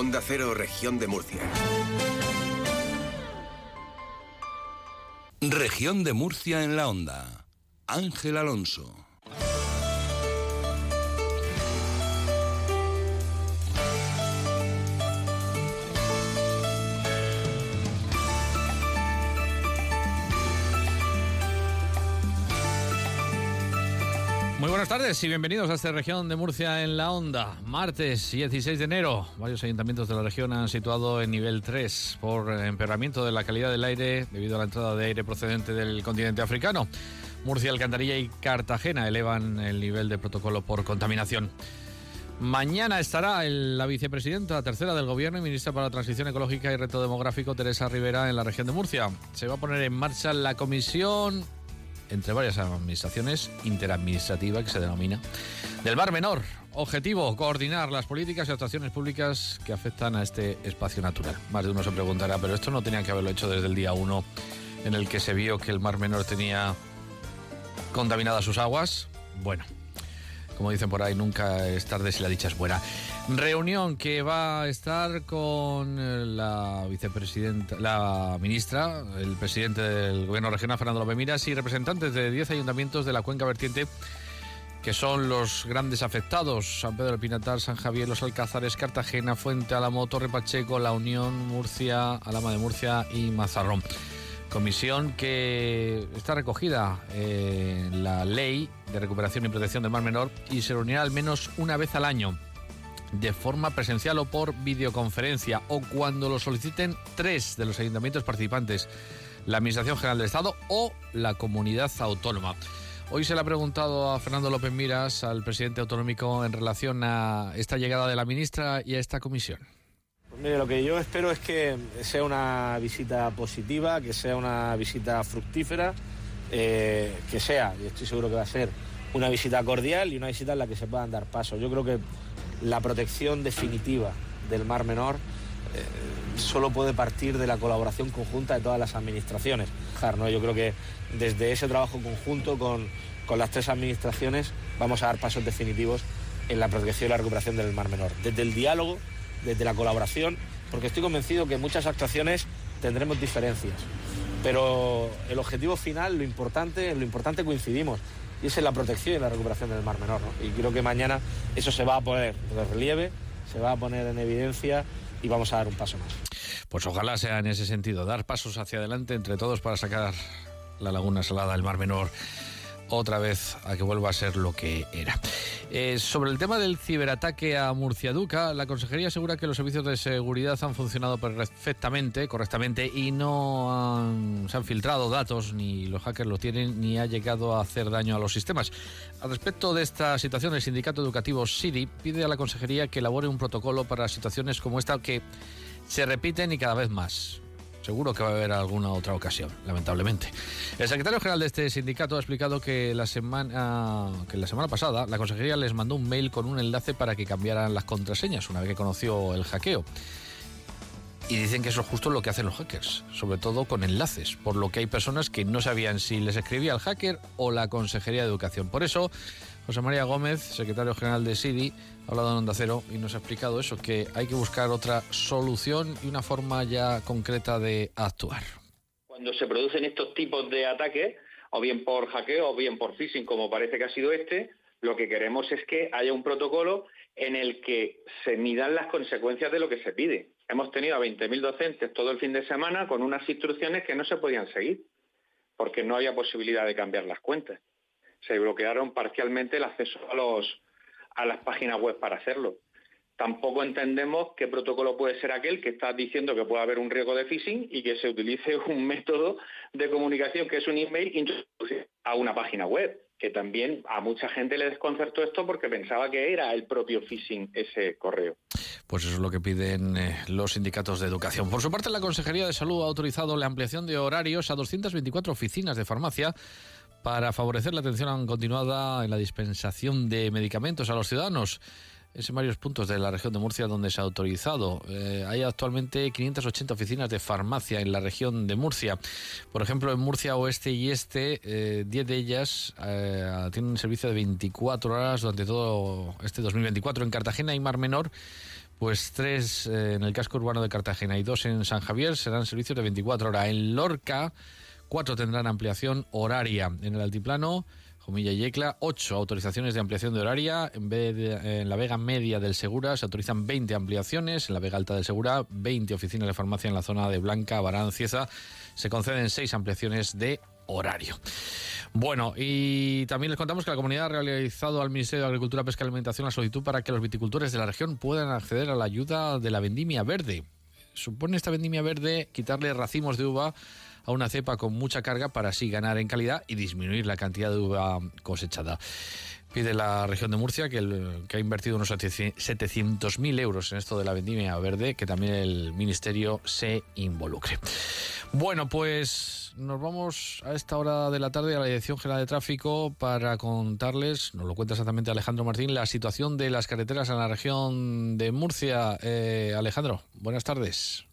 Onda Cero, Región de Murcia. Región de Murcia en la Onda. Ángel Alonso. Muy buenas tardes y bienvenidos a esta Región de Murcia en la Onda. Martes 16 de enero, varios ayuntamientos de la región han situado en nivel 3 por empeoramiento de la calidad del aire debido a la entrada de aire procedente del continente africano. Murcia, Alcantarilla y Cartagena elevan el nivel de protocolo por contaminación. Mañana estará la vicepresidenta tercera del Gobierno y ministra para la Transición Ecológica y Reto Demográfico, Teresa Ribera, en la región de Murcia. Se va a poner en marcha la comisión, entre varias administraciones, interadministrativa, que se denomina, del Mar Menor. Objetivo, coordinar las políticas y actuaciones públicas que afectan a este espacio natural. Más de uno se preguntará, pero esto no tenían que haberlo hecho desde el día 1, en el que se vio que el Mar Menor tenía contaminadas sus aguas. Bueno, como dicen por ahí, nunca es tarde si la dicha es buena. Reunión que va a estar con la vicepresidenta, la ministra, el presidente del Gobierno regional, Fernando López Miras, y representantes de 10 ayuntamientos de la cuenca vertiente, que son los grandes afectados: San Pedro del Pinatar, San Javier, Los Alcázares, Cartagena, Fuente Álamo, Torre Pacheco, La Unión, Murcia, Alhama de Murcia y Mazarrón. Comisión que está recogida en la Ley de Recuperación y Protección del Mar Menor y se reunirá al menos una vez al año, de forma presencial o por videoconferencia, o cuando lo soliciten 3 de los ayuntamientos participantes, la Administración General del Estado o la comunidad autónoma. Hoy se le ha preguntado a Fernando López Miras, al presidente autonómico, en relación a esta llegada de la ministra y a esta comisión. Pues mire, lo que yo espero es que sea una visita positiva, que sea una visita fructífera, que sea, y estoy seguro que va a ser, una visita cordial y una visita en la que se puedan dar pasos. Yo creo que la protección definitiva del Mar Menor solo puede partir de la colaboración conjunta de todas las administraciones, ¿no? Yo creo que desde ese trabajo conjunto con las 3 administraciones vamos a dar pasos definitivos en la protección y la recuperación del Mar Menor. Desde el diálogo, desde la colaboración, porque estoy convencido que en muchas actuaciones tendremos diferencias, pero el objetivo final, lo importante coincidimos, y es en la protección y la recuperación del Mar Menor, ¿no? Y creo que mañana eso se va a poner de relieve, se va a poner en evidencia y vamos a dar un paso más. Pues ojalá sea en ese sentido, dar pasos hacia adelante entre todos para sacar la laguna salada del Mar Menor otra vez a que vuelva a ser lo que era. Sobre el tema del ciberataque a Murcia Educa, la Consejería asegura que los servicios de seguridad han funcionado perfectamente, correctamente, y no se han filtrado datos, ni los hackers lo tienen, ni ha llegado a hacer daño a los sistemas. Al respecto de esta situación, el sindicato educativo SIDI pide a la Consejería que elabore un protocolo para situaciones como esta, que se repiten y cada vez más. Seguro que va a haber alguna otra ocasión, lamentablemente. El secretario general de este sindicato ha explicado que la semana pasada la Consejería les mandó un mail con un enlace para que cambiaran las contraseñas una vez que conoció el hackeo. Y dicen que eso es justo lo que hacen los hackers, sobre todo con enlaces, por lo que hay personas que no sabían si les escribía el hacker o la Consejería de Educación. Por eso, José María Gómez, secretario general de SIDI, ha hablado en Onda Cero y nos ha explicado eso, que hay que buscar otra solución y una forma ya concreta de actuar. Cuando se producen estos tipos de ataques, o bien por hackeo o bien por phishing, como parece que ha sido este, lo que queremos es que haya un protocolo en el que se midan las consecuencias de lo que se pide. Hemos tenido a 20.000 docentes todo el fin de semana con unas instrucciones que no se podían seguir, porque no había posibilidad de cambiar las cuentas. Se bloquearon parcialmente el acceso a las páginas web para hacerlo. Tampoco entendemos qué protocolo puede ser aquel que está diciendo que puede haber un riesgo de phishing y que se utilice un método de comunicación que es un email introducido a una página web, que también a mucha gente le desconcertó esto porque pensaba que era el propio phishing ese correo. Pues eso es lo que piden los sindicatos de educación. Por su parte, la Consejería de Salud ha autorizado la ampliación de horarios a 224 oficinas de farmacia para favorecer la atención continuada en la dispensación de medicamentos a los ciudadanos. es en varios puntos de la región de Murcia donde se ha autorizado. Hay actualmente 580 oficinas de farmacia en la región de Murcia. Por ejemplo, en Murcia Oeste y Este, 10 de ellas tienen un servicio de 24 horas durante todo este 2024. En Cartagena y Mar Menor, pues 3 en el casco urbano de Cartagena y 2 en San Javier serán servicios de 24 horas. En Lorca, 4 tendrán ampliación horaria. En el Altiplano, Comilla y Yecla, 8 autorizaciones de ampliación de horaria. En la Vega Media del Segura se autorizan 20 ampliaciones. En la Vega Alta del Segura, 20 oficinas de farmacia en la zona de Blanca, Barán, Cieza. Se conceden 6 ampliaciones de horario. Bueno, y también les contamos que la comunidad ha realizado al Ministerio de Agricultura, Pesca y Alimentación la solicitud para que los viticultores de la región puedan acceder a la ayuda de la vendimia verde. Supone esta vendimia verde quitarle racimos de uva a una cepa con mucha carga para así ganar en calidad y disminuir la cantidad de uva cosechada. Pide la región de Murcia, que ha invertido unos 700.000 euros en esto de la vendimia verde, que también el ministerio se involucre. Bueno, pues nos vamos a esta hora de la tarde a la Dirección General de Tráfico para contarles, nos lo cuenta exactamente Alejandro Martín, la situación de las carreteras en la región de Murcia. Alejandro, buenas tardes.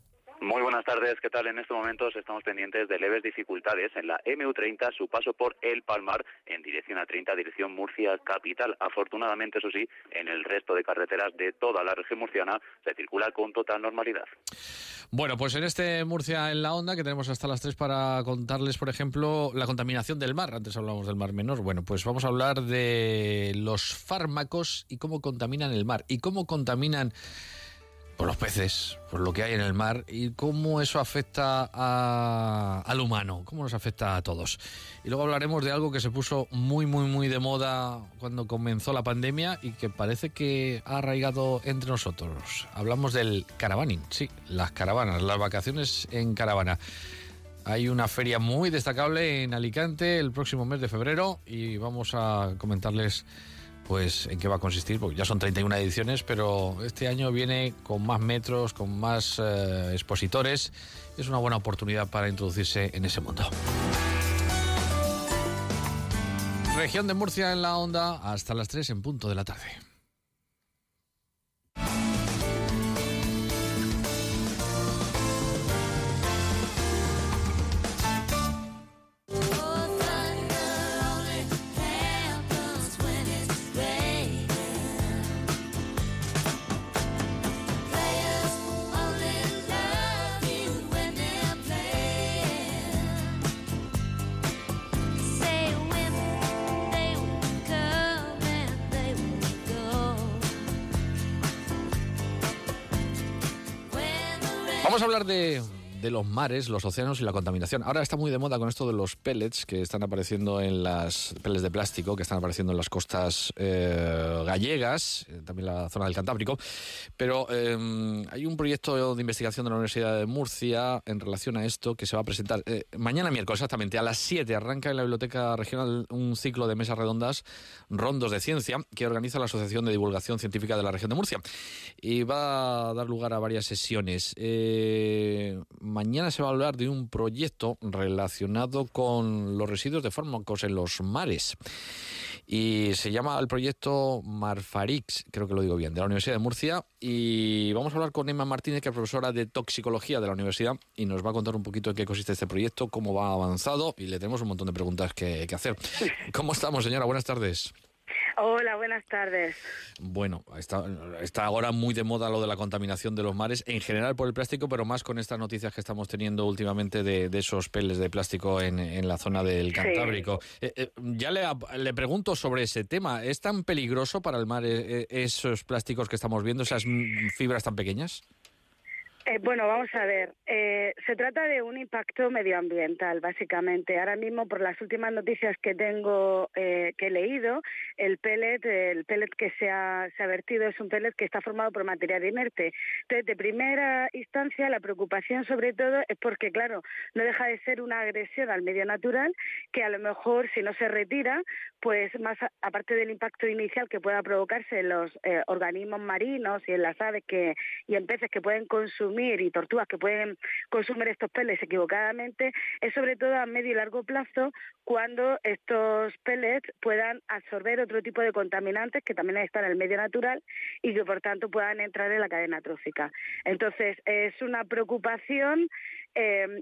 Muy buenas tardes, ¿qué tal? En estos momentos estamos pendientes de leves dificultades en la MU30, su paso por El Palmar en dirección A30, dirección Murcia Capital. Afortunadamente, eso sí, en el resto de carreteras de toda la región murciana se circula con total normalidad. Bueno, pues en este Murcia en la Onda, que tenemos hasta las 3 para contarles, por ejemplo, la contaminación del mar. Antes hablábamos del Mar Menor. Bueno, pues vamos a hablar de los fármacos y cómo contaminan el mar y cómo contaminan por los peces, por lo que hay en el mar, y cómo eso afecta al humano, cómo nos afecta a todos. Y luego hablaremos de algo que se puso muy de moda cuando comenzó la pandemia y que parece que ha arraigado entre nosotros. Hablamos del caravaning, sí, las caravanas, las vacaciones en caravana. Hay una feria muy destacable en Alicante el próximo mes de febrero y vamos a comentarles pues en qué va a consistir, porque ya son 31 ediciones, pero este año viene con más metros, con más expositores. Es una buena oportunidad para introducirse en ese mundo. Región de Murcia en la Onda, hasta las 3 en punto de la tarde. Vamos a hablar de los mares, los océanos y la contaminación. Ahora está muy de moda con esto de los pellets que están apareciendo en las pellets de plástico, que están apareciendo en las costas gallegas, también la zona del Cantábrico. Pero hay un proyecto de investigación de la Universidad de Murcia en relación a esto que se va a presentar mañana miércoles, exactamente, a las 7. Arranca en la Biblioteca Regional un ciclo de mesas redondas, Rondos de Ciencia, que organiza la Asociación de Divulgación Científica de la Región de Murcia. Y va a dar lugar a varias sesiones. Mañana se va a hablar de un proyecto relacionado con los residuos de fármacos en los mares. Y se llama el proyecto Marfarix, creo que lo digo bien, de la Universidad de Murcia. Y vamos a hablar con Emma Martínez, que es profesora de toxicología de la universidad, y nos va a contar un poquito en qué consiste este proyecto, cómo va avanzado, y le tenemos un montón de preguntas que hacer. ¿Cómo estamos, señora? Buenas tardes. Hola, buenas tardes. Bueno, está ahora muy de moda lo de la contaminación de los mares, en general por el plástico, pero más con estas noticias que estamos teniendo últimamente de esos pellets de plástico en la zona del Cantábrico. Sí. Ya le pregunto sobre ese tema. ¿Es tan peligroso para el mar esos plásticos que estamos viendo, esas fibras tan pequeñas? Bueno, vamos a ver. Se trata de un impacto medioambiental, básicamente. Ahora mismo, por las últimas noticias que tengo, que he leído, el pellet que se ha vertido es un pellet que está formado por material inerte. Entonces, de primera instancia, la preocupación sobre todo es porque, claro, no deja de ser una agresión al medio natural que a lo mejor, si no se retira, pues más aparte del impacto inicial que pueda provocarse en los organismos marinos y en las aves y en peces que pueden consumir consumir y tortugas que pueden consumir estos pellets equivocadamente, es sobre todo a medio y largo plazo, cuando estos pellets puedan absorber otro tipo de contaminantes que también están en el medio natural y que por tanto puedan entrar en la cadena trófica. Entonces es una preocupación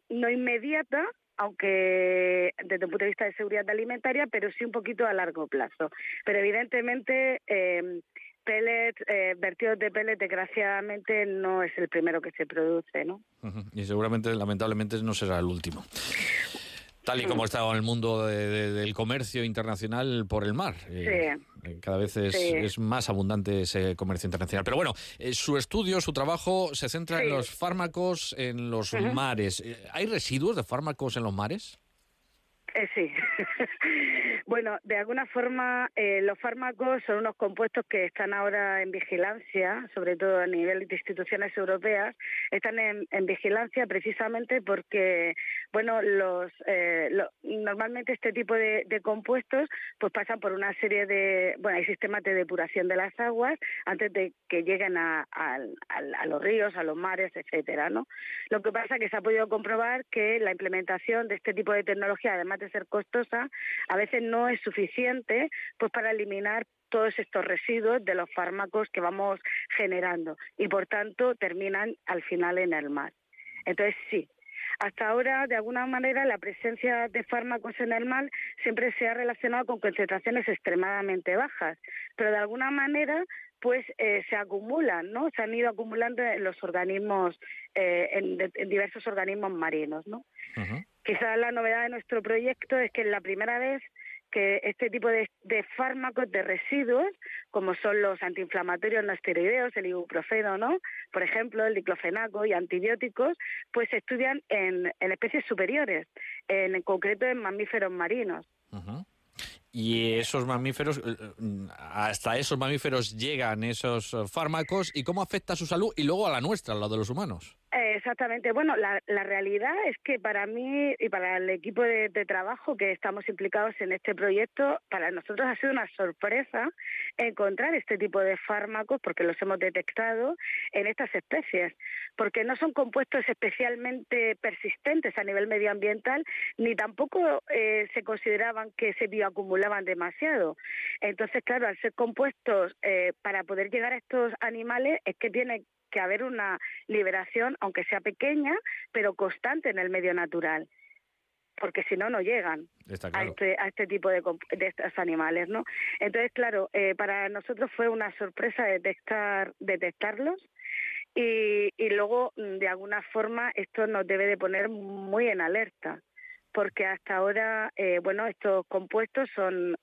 no inmediata, aunque desde el punto de vista de seguridad alimentaria, pero sí un poquito a largo plazo. Pero evidentemente pellets, vertidos de pellets, desgraciadamente no es el primero que se produce, ¿no? Uh-huh. Y seguramente, lamentablemente, no será el último. Tal y como está el mundo del comercio internacional por el mar. Sí. Cada vez es más abundante ese comercio internacional. Pero bueno, su estudio, su trabajo se centra en los fármacos en los mares. ¿Hay residuos de fármacos en los mares? Sí. Bueno, de alguna forma los fármacos son unos compuestos que están ahora en vigilancia, sobre todo a nivel de instituciones europeas, están en vigilancia precisamente porque, bueno, normalmente este tipo de compuestos pues pasan por una serie de, bueno, hay sistemas de depuración de las aguas antes de que lleguen a los ríos, a los mares, etcétera, ¿no? Lo que pasa es que se ha podido comprobar que la implementación de este tipo de tecnología, además de ser costosa, a veces no es suficiente pues para eliminar todos estos residuos de los fármacos que vamos generando y por tanto terminan al final en el mar. Entonces sí, hasta ahora de alguna manera la presencia de fármacos en el mar siempre se ha relacionado con concentraciones extremadamente bajas, pero de alguna manera pues se acumulan, ¿no? Se han ido acumulando en los organismos, en diversos organismos marinos, ¿no? Uh-huh. Quizás la novedad de nuestro proyecto es que es la primera vez que este tipo de fármacos, de residuos, como son los antiinflamatorios no esteroideos, el ibuprofeno, ¿no?, por ejemplo, el diclofenaco y antibióticos, pues se estudian en especies superiores, en concreto en mamíferos marinos. Uh-huh. Y esos mamíferos, hasta esos mamíferos llegan esos fármacos, ¿y cómo afecta a su salud y luego a la nuestra, a la de los humanos? Exactamente. Bueno, la realidad es que para mí y para el equipo de trabajo que estamos implicados en este proyecto, para nosotros ha sido una sorpresa encontrar este tipo de fármacos, porque los hemos detectado en estas especies, porque no son compuestos especialmente persistentes a nivel medioambiental, ni tampoco se consideraban que se bioacumulaban demasiado. Entonces, claro, al ser compuestos, para poder llegar a estos animales es que tiene que haber una liberación, aunque sea pequeña, pero constante en el medio natural, porque si no, no llegan. Está claro. a este tipo de estos animales, ¿no? Entonces, claro, para nosotros fue una sorpresa detectarlos y luego, de alguna forma, esto nos debe de poner muy en alerta, porque hasta ahora, bueno, estos compuestos son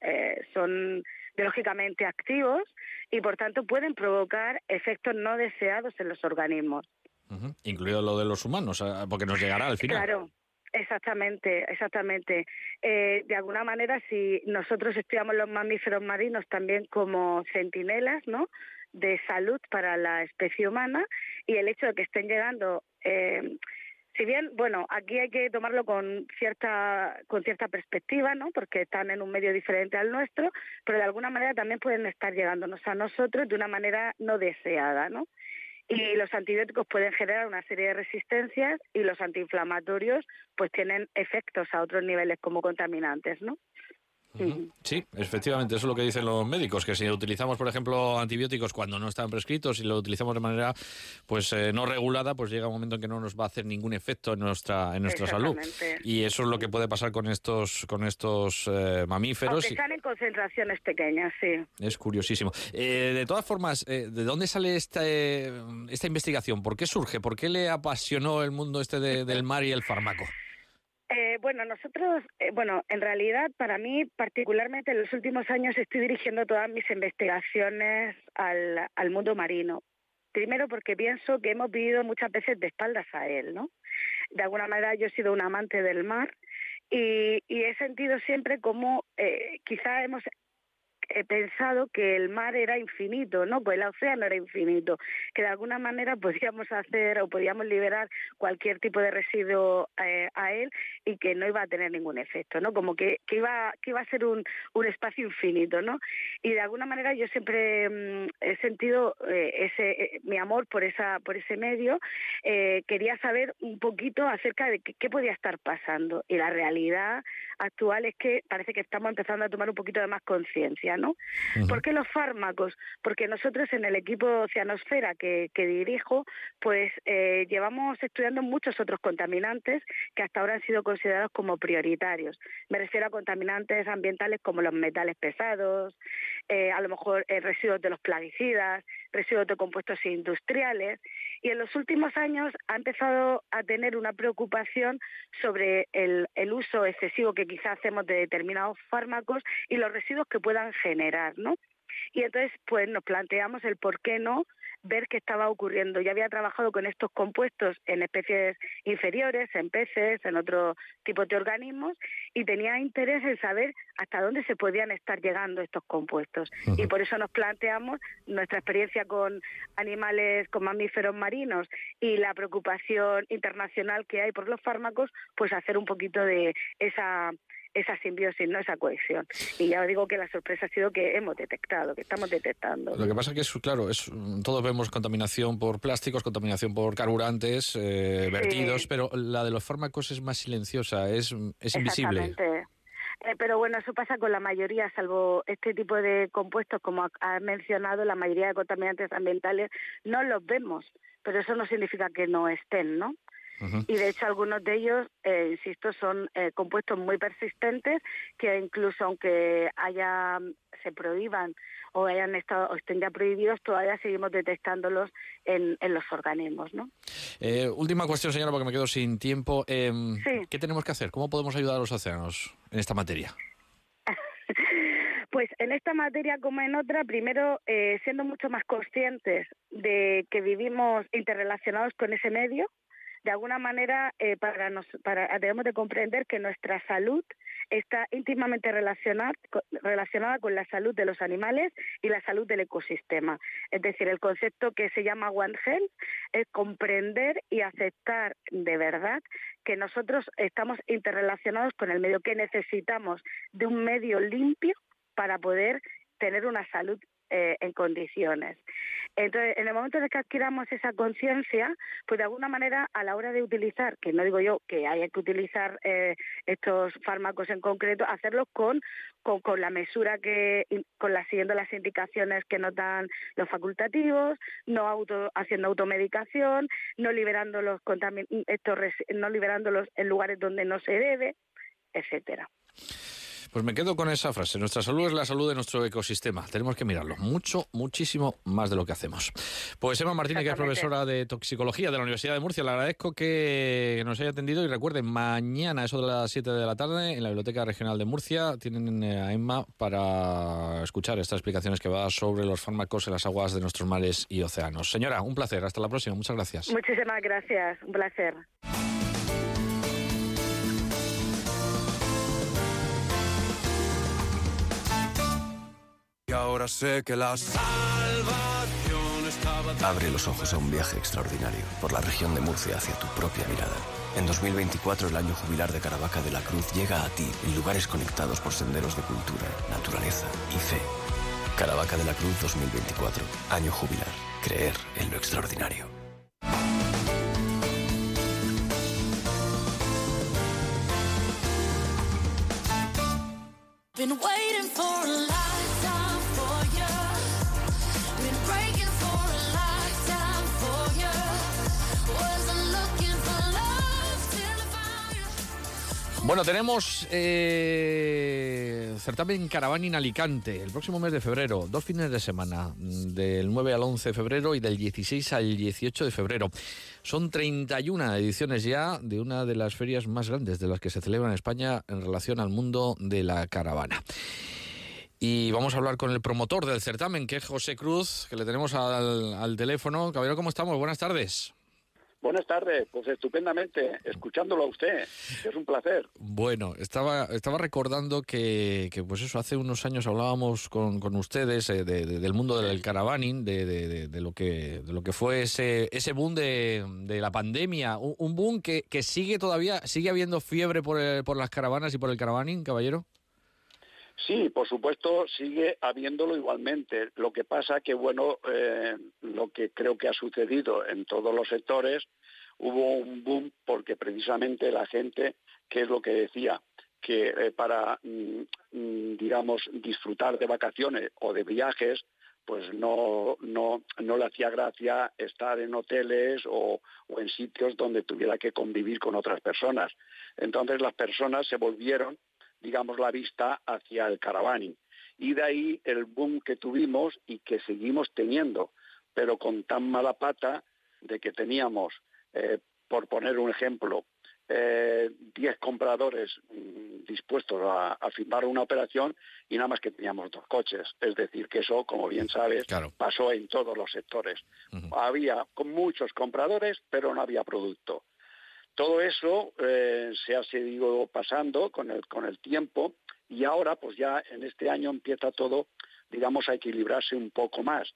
biológicamente activos y por tanto pueden provocar efectos no deseados en los organismos. Uh-huh. Incluido lo de los humanos, porque nos llegará al final. Claro, exactamente. De alguna manera, si nosotros estudiamos los mamíferos marinos también como centinelas, ¿no?, de salud para la especie humana, y el hecho de que estén llegando... Si bien, bueno, aquí hay que tomarlo con cierta perspectiva, ¿no?, porque están en un medio diferente al nuestro, pero de alguna manera también pueden estar llegándonos a nosotros de una manera no deseada, ¿no? Y los antibióticos pueden generar una serie de resistencias y los antiinflamatorios pues tienen efectos a otros niveles como contaminantes, ¿no? Uh-huh. Sí, efectivamente, eso es lo que dicen los médicos, que si utilizamos, por ejemplo, antibióticos cuando no están prescritos y lo utilizamos de manera pues no regulada, pues llega un momento en que no nos va a hacer ningún efecto en nuestra salud. Y eso es lo que puede pasar con estos mamíferos. Aunque están en concentraciones pequeñas, sí. Es curiosísimo. De todas formas, ¿de dónde sale esta investigación? ¿Por qué surge? ¿Por qué le apasionó el mundo este del mar y el fármaco? Bueno, nosotros, en realidad, para mí, particularmente en los últimos años, estoy dirigiendo todas mis investigaciones al mundo marino. Primero porque pienso que hemos vivido muchas veces de espaldas a él, ¿no? De alguna manera yo he sido un amante del mar y he sentido siempre como quizá hemos he pensado que el mar era infinito, ¿no? Pues el océano era infinito, que de alguna manera podíamos hacer o podíamos liberar cualquier tipo de residuo a él y que no iba a tener ningún efecto, ¿no? Como que iba a ser un espacio infinito, ¿no? Y de alguna manera yo siempre he sentido mi amor por ese medio. Quería saber un poquito acerca de qué podía estar pasando, y la realidad actual es que parece que estamos empezando a tomar un poquito de más conciencia, ¿no? Uh-huh. ¿Por qué los fármacos? Porque nosotros en el equipo Oceanosfera que dirijo, pues llevamos estudiando muchos otros contaminantes que hasta ahora han sido considerados como prioritarios. Me refiero a contaminantes ambientales como los metales pesados, a lo mejor residuos de los plaguicidas, residuos de compuestos industriales, y en los últimos años ha empezado a tener una preocupación sobre el uso excesivo que quizás hacemos de determinados fármacos y los residuos que puedan generar, ¿no? Y entonces pues nos planteamos el por qué no ver qué estaba ocurriendo. Yo había trabajado con estos compuestos en especies inferiores, en peces, en otro tipo de organismos, y tenía interés en saber hasta dónde se podían estar llegando estos compuestos. Uh-huh. Y por eso nos planteamos nuestra experiencia con animales, con mamíferos marinos, y la preocupación internacional que hay por los fármacos, pues hacer un poquito de esa simbiosis, no esa cohesión. Y ya os digo que la sorpresa ha sido que estamos detectando. Lo que pasa que es claro, todos vemos contaminación por plásticos, contaminación por carburantes, vertidos, pero la de los fármacos es más silenciosa, es invisible. Exactamente. Pero bueno, eso pasa con la mayoría, salvo este tipo de compuestos, como has mencionado, la mayoría de contaminantes ambientales no los vemos, pero eso no significa que no estén, ¿no? Uh-huh. Y de hecho algunos de ellos, insisto, son compuestos muy persistentes que incluso aunque se prohíban o estén ya prohibidos, todavía seguimos detectándolos en los organismos, ¿no? Última cuestión, señora, porque me quedo sin tiempo. Sí. ¿Qué tenemos que hacer? ¿Cómo podemos ayudar a los océanos en esta materia? Pues en esta materia como en otra, primero siendo mucho más conscientes de que vivimos interrelacionados con ese medio. De alguna manera, debemos de comprender que nuestra salud está íntimamente relacionada con la salud de los animales y la salud del ecosistema. Es decir, el concepto que se llama One Health es comprender y aceptar de verdad que nosotros estamos interrelacionados con el medio, que necesitamos de un medio limpio para poder tener una salud en condiciones. Entonces, en el momento en el que adquiramos esa conciencia, pues de alguna manera a la hora de utilizar, que no digo yo que haya que utilizar estos fármacos en concreto, hacerlo con la mesura siguiendo las indicaciones que nos dan los facultativos, haciendo automedicación, no liberándolos en lugares donde no se debe, etcétera. Pues me quedo con esa frase. Nuestra salud es la salud de nuestro ecosistema. Tenemos que mirarlo muchísimo más de lo que hacemos. Pues Emma Martínez, que es profesora de toxicología de la Universidad de Murcia, le agradezco que nos haya atendido, y recuerden, mañana, eso de las 7 de la tarde, en la Biblioteca Regional de Murcia, tienen a Emma para escuchar estas explicaciones que va sobre los fármacos en las aguas de nuestros mares y océanos. Señora, un placer. Hasta la próxima. Muchas gracias. Muchísimas gracias. Un placer. Y ahora sé que la salvación estaba... Abre los ojos a un viaje extraordinario por la región de Murcia hacia tu propia mirada. En 2024, el año jubilar de Caravaca de la Cruz llega a ti en lugares conectados por senderos de cultura, naturaleza y fe. Caravaca de la Cruz 2024, año jubilar. Creer en lo extraordinario. Been waiting for a life. Bueno, tenemos certamen Caravaning Alicante el próximo mes de febrero, 2 fines de semana, del 9 al 11 de febrero y del 16 al 18 de febrero. Son 31 ediciones ya de una de las ferias más grandes de las que se celebra en España en relación al mundo de la caravana. Y vamos a hablar con el promotor del certamen, que es José Cruz, que le tenemos al teléfono. Caballero, ¿cómo estamos? Buenas tardes. Buenas tardes, pues estupendamente, escuchándolo a usted, es un placer. Bueno, estaba recordando que pues eso, hace unos años hablábamos con ustedes del mundo del caravaning, de lo que fue ese boom de la pandemia, un boom que sigue habiendo fiebre por las caravanas y por el caravaning, caballero. Sí, por supuesto, sigue habiéndolo igualmente. Lo que pasa que, bueno, lo que creo que ha sucedido en todos los sectores, hubo un boom porque precisamente la gente, que es lo que decía, que para, digamos, disfrutar de vacaciones o de viajes, pues no le hacía gracia estar en hoteles o en sitios donde tuviera que convivir con otras personas. Entonces las personas se volvieron, digamos, la vista hacia el caravaning. Y de ahí el boom que tuvimos y que seguimos teniendo, pero con tan mala pata de que teníamos, por poner un ejemplo, 10 compradores dispuestos a firmar una operación y nada más que teníamos 2 coches. Es decir, que eso, como bien sabes, claro, pasó en todos los sectores. Uh-huh. Había muchos compradores, pero no había producto. Todo eso se ha seguido pasando con el tiempo y ahora, pues ya en este año empieza todo, digamos, a equilibrarse un poco más.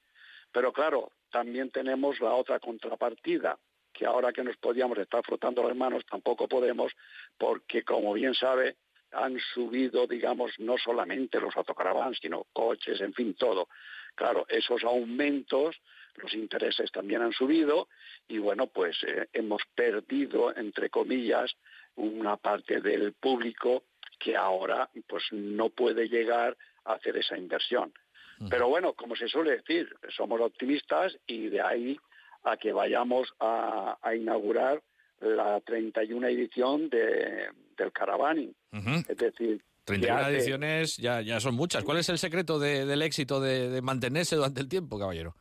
Pero claro, también tenemos la otra contrapartida, que ahora que nos podíamos estar frotando las manos, tampoco podemos, porque como bien sabe, han subido, digamos, no solamente los autocaravans, sino coches, en fin, todo. Claro, esos aumentos, los intereses también han subido y, bueno, pues hemos perdido, entre comillas, una parte del público que ahora pues no puede llegar a hacer esa inversión. Uh-huh. Pero bueno, como se suele decir, somos optimistas y de ahí a que vayamos a inaugurar la 31 edición del caravaning. Uh-huh. Es decir, 31 ediciones ya son muchas. ¿Cuál es el secreto del éxito de mantenerse durante el tiempo, caballero?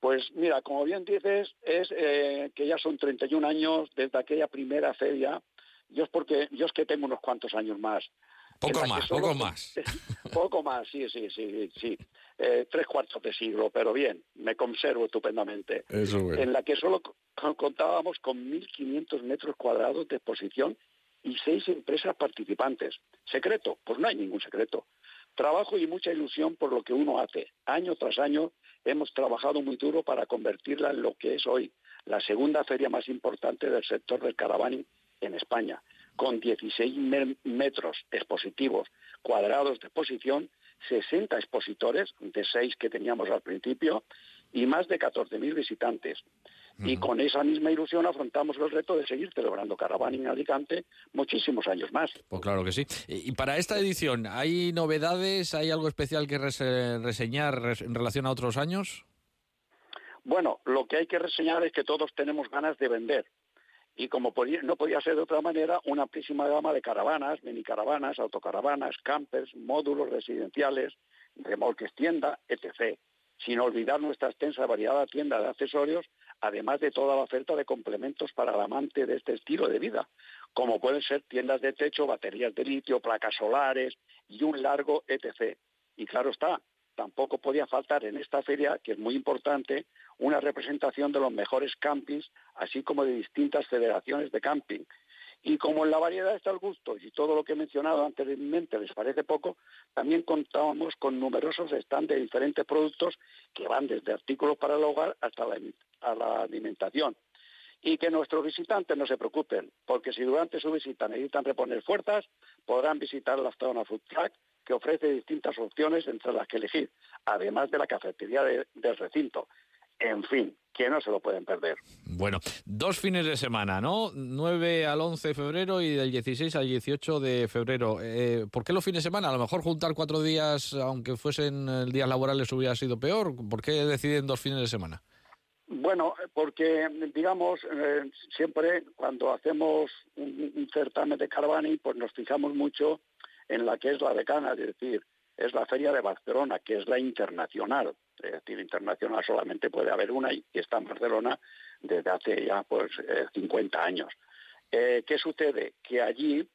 Pues mira, como bien dices, es que ya son 31 años desde aquella primera feria. Yo es que tengo unos cuantos años más. Poco más, sí. 3/4 de siglo, pero bien, me conservo estupendamente. Eso, bueno. En la que solo contábamos con 1.500 metros cuadrados de exposición y 6 empresas participantes. ¿Secreto? Pues no hay ningún secreto. Trabajo y mucha ilusión por lo que uno hace. Año tras año hemos trabajado muy duro para convertirla en lo que es hoy, la segunda feria más importante del sector del caravaning en España, con 16 metros expositivos cuadrados de exposición, 60 expositores, de 6 que teníamos al principio, y más de 14.000 visitantes. Uh-huh. Y con esa misma ilusión afrontamos el reto de seguir celebrando Caravaning Alicante muchísimos años más. Pues claro que sí. Y para esta edición, ¿hay novedades? ¿Hay algo especial que reseñar en relación a otros años? Bueno, lo que hay que reseñar es que todos tenemos ganas de vender. Y como no podía ser de otra manera, una amplísima gama de caravanas, minicaravanas, autocaravanas, campers, módulos residenciales, remolques tienda, etc., sin olvidar nuestra extensa variada tienda de accesorios, además de toda la oferta de complementos para el amante de este estilo de vida, como pueden ser tiendas de techo, baterías de litio, placas solares y un largo etc. Y claro está, tampoco podía faltar en esta feria, que es muy importante, una representación de los mejores campings, así como de distintas federaciones de camping. Y como en la variedad está el gusto y todo lo que he mencionado anteriormente les parece poco, también contábamos con numerosos stands de diferentes productos que van desde artículos para el hogar hasta la alimentación. Y que nuestros visitantes no se preocupen, porque si durante su visita necesitan reponer fuerzas, podrán visitar la zona Food Track, que ofrece distintas opciones entre las que elegir, además de la cafetería del recinto. En fin, que no se lo pueden perder. Bueno, 2 fines de semana, ¿no? 9 al 11 de febrero y del 16 al 18 de febrero. ¿Por qué los fines de semana? A lo mejor juntar 4 días, aunque fuesen días laborales, hubiera sido peor. ¿Por qué deciden 2 fines de semana? Bueno, porque, digamos, siempre cuando hacemos un certamen de caravaning, pues nos fijamos mucho en la que es la decana, es decir, es la Feria de Barcelona, que es la internacional. Es decir, internacional solamente puede haber una y está en Barcelona desde hace ya pues 50 años. ¿Qué sucede? Que allí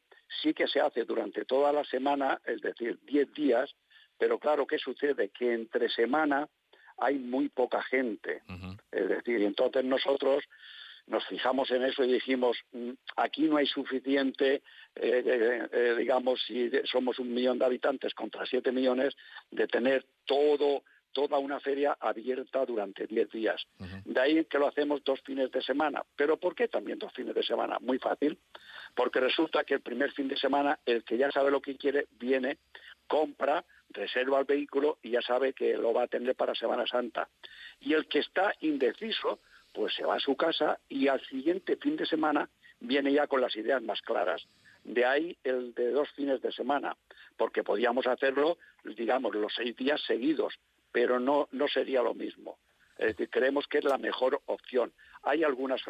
sí que se hace durante toda la semana, es decir, 10 días, pero claro, ¿qué sucede? Que entre semana hay muy poca gente. Uh-huh. Es decir, entonces nosotros nos fijamos en eso y dijimos, aquí no hay suficiente, digamos, si somos 1 millón de habitantes contra 7 millones, de tener toda una feria abierta durante 10 días. Uh-huh. De ahí que lo hacemos 2 fines de semana. ¿Pero por qué también 2 fines de semana? Muy fácil, porque resulta que el primer fin de semana, el que ya sabe lo que quiere, viene, compra, reserva el vehículo y ya sabe que lo va a tener para Semana Santa. Y el que está indeciso, pues se va a su casa y al siguiente fin de semana viene ya con las ideas más claras. De ahí el de 2 fines de semana, porque podíamos hacerlo, digamos, los 6 días seguidos, pero no sería lo mismo. Es decir, creemos que es la mejor opción. Hay algunas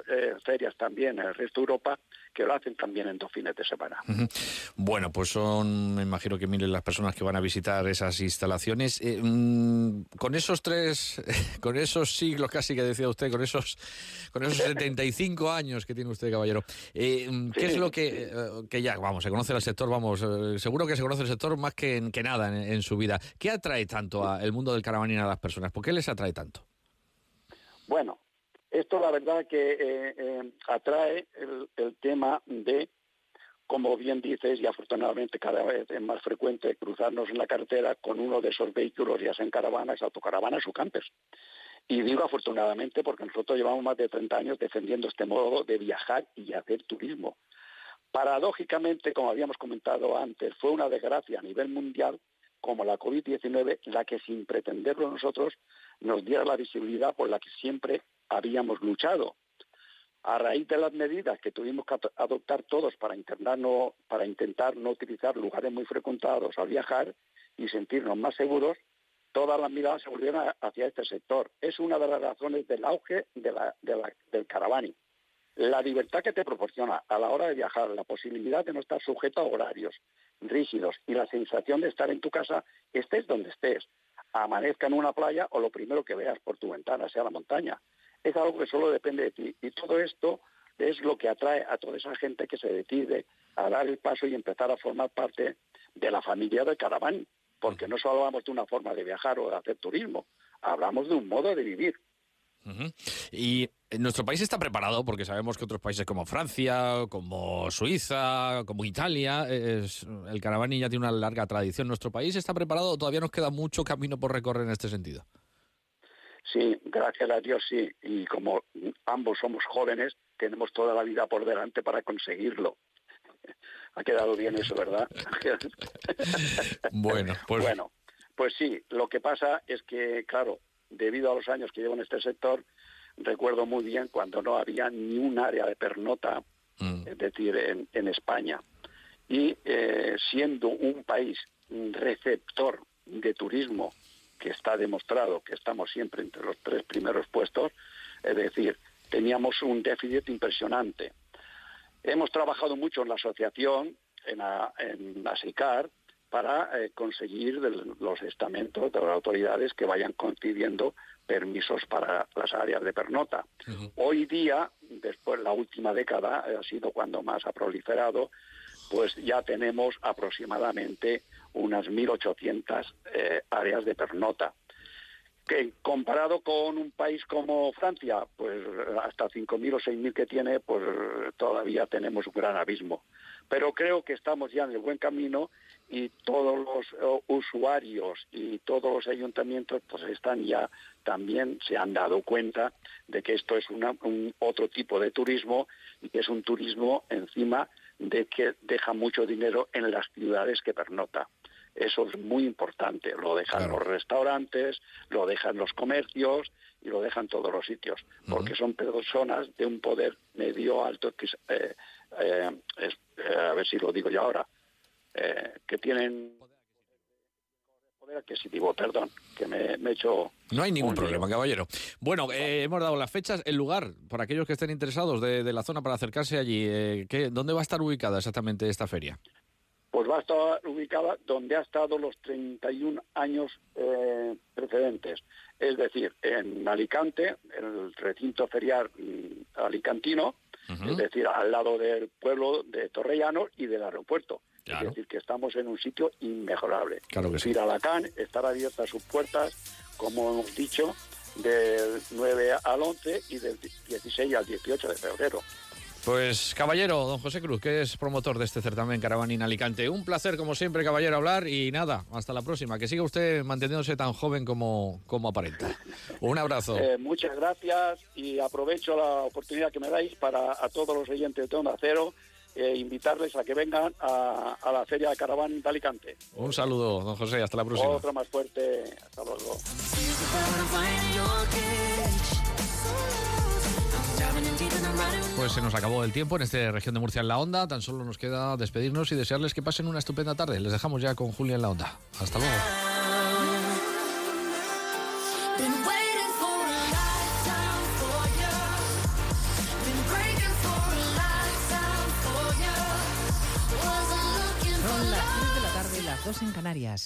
ferias también en el resto de Europa que lo hacen también en 2 fines de semana. Bueno, pues son, me imagino que miles las personas que van a visitar esas instalaciones. Con esos siglos casi que decía usted, con esos 75 años que tiene usted, caballero, ¿qué sí, es lo que ya, vamos, se conoce el sector, seguro que se conoce el sector más que nada en su vida? ¿Qué atrae tanto al mundo del caravaning a las personas? ¿Por qué les atrae tanto? Bueno, esto la verdad que atrae el tema de, como bien dices, y afortunadamente cada vez es más frecuente cruzarnos en la carretera con uno de esos vehículos, ya sean caravanas, autocaravanas o campers. Y digo afortunadamente porque nosotros llevamos más de 30 años defendiendo este modo de viajar y hacer turismo. Paradójicamente, como habíamos comentado antes, fue una desgracia a nivel mundial, como la COVID-19, la que sin pretenderlo nosotros nos diera la visibilidad por la que siempre habíamos luchado. A raíz de las medidas que tuvimos que adoptar todos para intentar no utilizar lugares muy frecuentados al viajar y sentirnos más seguros, todas las miradas se volvieron hacia este sector. Es una de las razones del auge del caravaning. La libertad que te proporciona a la hora de viajar, la posibilidad de no estar sujeto a horarios rígidos y la sensación de estar en tu casa, estés donde estés, amanezca en una playa o lo primero que veas por tu ventana, sea la montaña. Es algo que solo depende de ti. Y todo esto es lo que atrae a toda esa gente que se decide a dar el paso y empezar a formar parte de la familia del caravaning. Porque no solo hablamos de una forma de viajar o de hacer turismo, hablamos de un modo de vivir. Uh-huh. Y nuestro país está preparado, porque sabemos que otros países como Francia, como Suiza, como Italia, el caravaning ya tiene una larga tradición. ¿Nuestro país está preparado o todavía nos queda mucho camino por recorrer en este sentido? Sí, gracias a Dios sí, y como ambos somos jóvenes, tenemos toda la vida por delante para conseguirlo. Ha quedado bien eso, ¿verdad? Bueno, pues sí, lo que pasa es que, claro, debido a los años que llevo en este sector, recuerdo muy bien cuando no había ni un área de pernota, es decir, en España. Y siendo un país receptor de turismo, que está demostrado que estamos siempre entre los 3 primeros puestos, es decir, teníamos un déficit impresionante. Hemos trabajado mucho en la asociación, en la SICAR, para conseguir los estamentos de las autoridades que vayan concediendo permisos para las áreas de pernota. Uh-huh. Hoy día, después la última década, ha sido cuando más ha proliferado, pues ya tenemos aproximadamente unas 1.800 áreas de pernota. Que comparado con un país como Francia, pues hasta 5.000 o 6.000 que tiene, pues todavía tenemos un gran abismo. Pero creo que estamos ya en el buen camino y todos los usuarios y todos los ayuntamientos pues están ya, también se han dado cuenta de que esto es un otro tipo de turismo y que es un turismo encima de que deja mucho dinero en las ciudades que pernota. Eso es muy importante, lo dejan los restaurantes, lo dejan los comercios y lo dejan todos los sitios, porque son personas de un poder medio alto, que a ver si lo digo yo ahora, que tienen poder adquisitivo, perdón, que me he hecho... No hay ningún problema, caballero. Bueno, hemos dado las fechas, el lugar, para aquellos que estén interesados de la zona para acercarse allí, ¿dónde va a estar ubicada exactamente esta feria? Pues va a estar ubicada donde ha estado los 31 años precedentes. Es decir, en Alicante, en el recinto ferial alicantino, uh-huh. Es decir, al lado del pueblo de Torrellano y del aeropuerto. Claro. Es decir, que estamos en un sitio inmejorable. Claro que sí. Alacant estará abierta a sus puertas, como hemos dicho, del 9 al 11 y del 16 al 18 de febrero. Pues, caballero, don José Cruz, que es promotor de este certamen Caravaning Alicante. Un placer, como siempre, caballero, hablar y nada, hasta la próxima. Que siga usted manteniéndose tan joven como aparenta. Un abrazo. Muchas gracias y aprovecho la oportunidad que me dais para a todos los oyentes de Onda Cero invitarles a que vengan a la Feria Caravaning de Alicante. Un saludo, don José, hasta la próxima. Otro más fuerte, hasta luego. Pues se nos acabó el tiempo en esta Región de Murcia en la Onda. Tan solo nos queda despedirnos y desearles que pasen una estupenda tarde. Les dejamos ya con Julia en la Onda. Hasta luego. Son las 3 de la tarde, las 2 en Canarias.